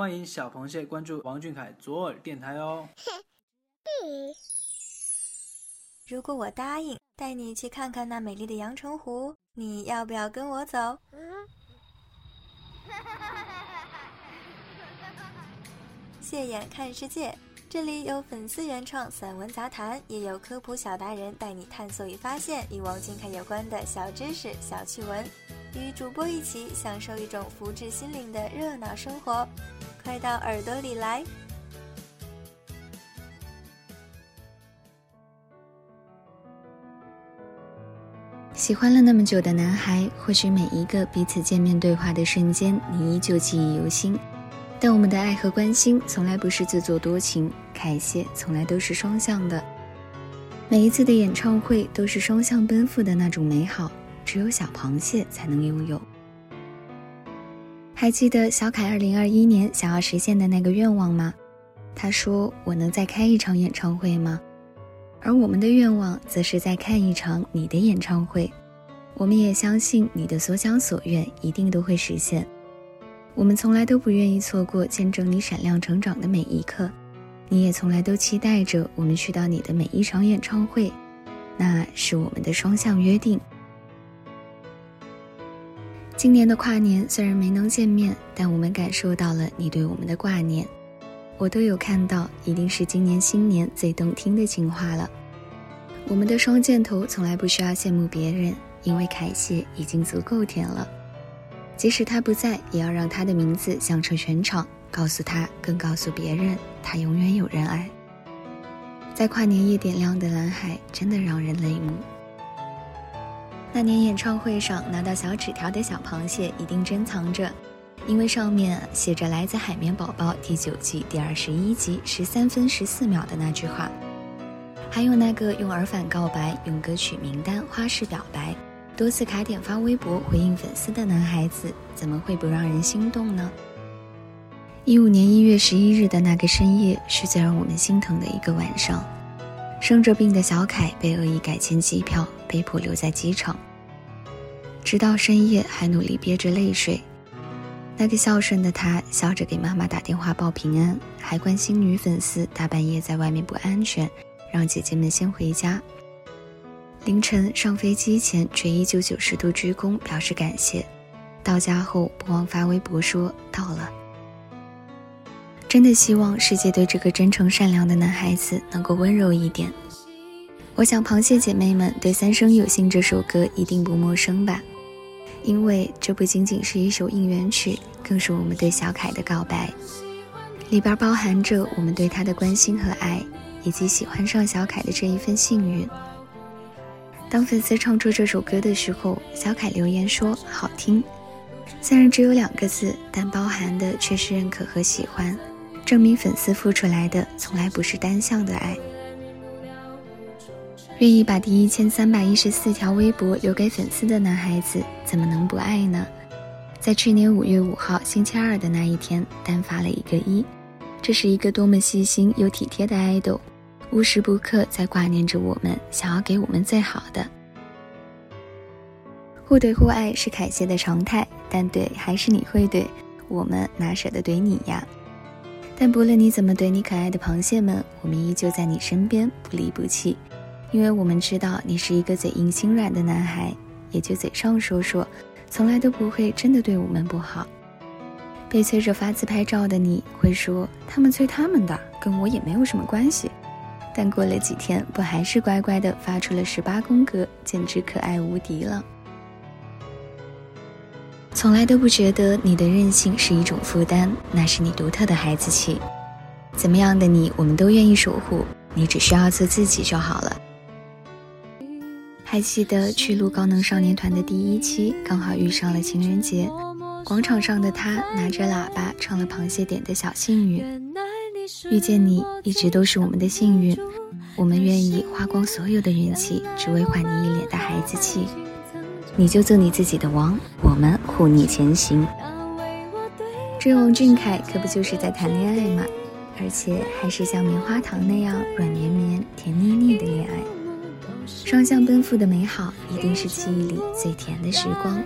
欢迎小螃蟹关注王俊凯左耳电台哦。如果我答应带你去看看那美丽的阳澄湖，你要不要跟我走？蟹眼看世界，这里有粉丝原创散文杂谈，也有科普小达人带你探索与发现与王俊凯有关的小知识、小趣闻，与主播一起享受一种福至心灵的热闹生活，快到耳朵里来！喜欢了那么久的男孩，或许每一个彼此见面对话的瞬间，你依旧记忆犹新。但我们的爱和关心从来不是自作多情，感谢从来都是双向的。每一次的演唱会都是双向奔赴的那种美好，只有小螃蟹才能拥有。还记得小凯2021年想要实现的那个愿望吗？他说，我能再开一场演唱会吗？而我们的愿望则是再看一场你的演唱会。我们也相信你的所想所愿一定都会实现。我们从来都不愿意错过见证你闪亮成长的每一刻，你也从来都期待着我们去到你的每一场演唱会，那是我们的双向约定。今年的跨年虽然没能见面，但我们感受到了你对我们的挂念，我都有看到，一定是今年新年最动听的情话了。我们的双箭头从来不需要羡慕别人，因为凯蟹已经足够甜了。即使他不在，也要让他的名字响彻全场，告诉他，更告诉别人，他永远有人爱。在跨年夜点亮的蓝海，真的让人泪目。那年演唱会上拿到小纸条的小螃蟹一定珍藏着，因为上面写着来自海绵宝宝第9季第21集13分14秒的那句话，还有那个用耳返告白、用歌曲名单花式表白、多次卡点发微博回应粉丝的男孩子，怎么会不让人心动呢？15年1月11日的那个深夜，是最让我们心疼的一个晚上。生着病的小凯被恶意改签机票，被迫留在机场，直到深夜还努力憋着泪水。那个孝顺的他，笑着给妈妈打电话报平安，还关心女粉丝大半夜在外面不安全，让姐姐们先回家。凌晨上飞机前却依旧90度鞠躬表示感谢，到家后不忘发微博说到了。真的希望世界对这个真诚善良的男孩子能够温柔一点。我想螃蟹姐妹们对《三生有幸》这首歌一定不陌生吧，因为这不仅仅是一首应援曲，更是我们对小凯的告白，里边包含着我们对他的关心和爱，以及喜欢上小凯的这一份幸运。当粉丝唱出这首歌的时候，小凯留言说好听，虽然只有2个字，但包含的却是认可和喜欢，证明粉丝付出来的从来不是单向的爱。愿意把第1314条微博留给粉丝的男孩子，怎么能不爱呢？在去年5月5号星期二的那一天，单发了1个1，这是一个多么细心又体贴的爱豆，无时不刻在挂念着我们，想要给我们最好的。互怼互爱是凯蟹的常态，但怼还是你会怼，我们哪舍得怼你呀？但不论你怎么怼你可爱的螃蟹们，我们依旧在你身边不离不弃，因为我们知道你是一个嘴硬心软的男孩，也就嘴上说说，从来都不会真的对我们不好。被催着发自拍照的你会说，他们催他们的，跟我也没有什么关系。但过了几天，不还是乖乖地发出了18宫格，简直可爱无敌了。从来都不觉得你的任性是一种负担，那是你独特的孩子气。怎么样的你，我们都愿意守护，你只需要做自己就好了。还记得去录高能少年团的第1期，刚好遇上了情人节，广场上的他拿着喇叭唱了螃蟹点的《小幸运》。遇见你一直都是我们的幸运，我们愿意花光所有的运气，只为换你一脸的孩子气。你就做你自己的王，我们护你前行。这王俊凯可不就是在谈恋爱吗？而且还是像棉花糖那样软绵绵、甜腻腻的恋爱。双向奔赴的美好，一定是记忆里最甜的时光。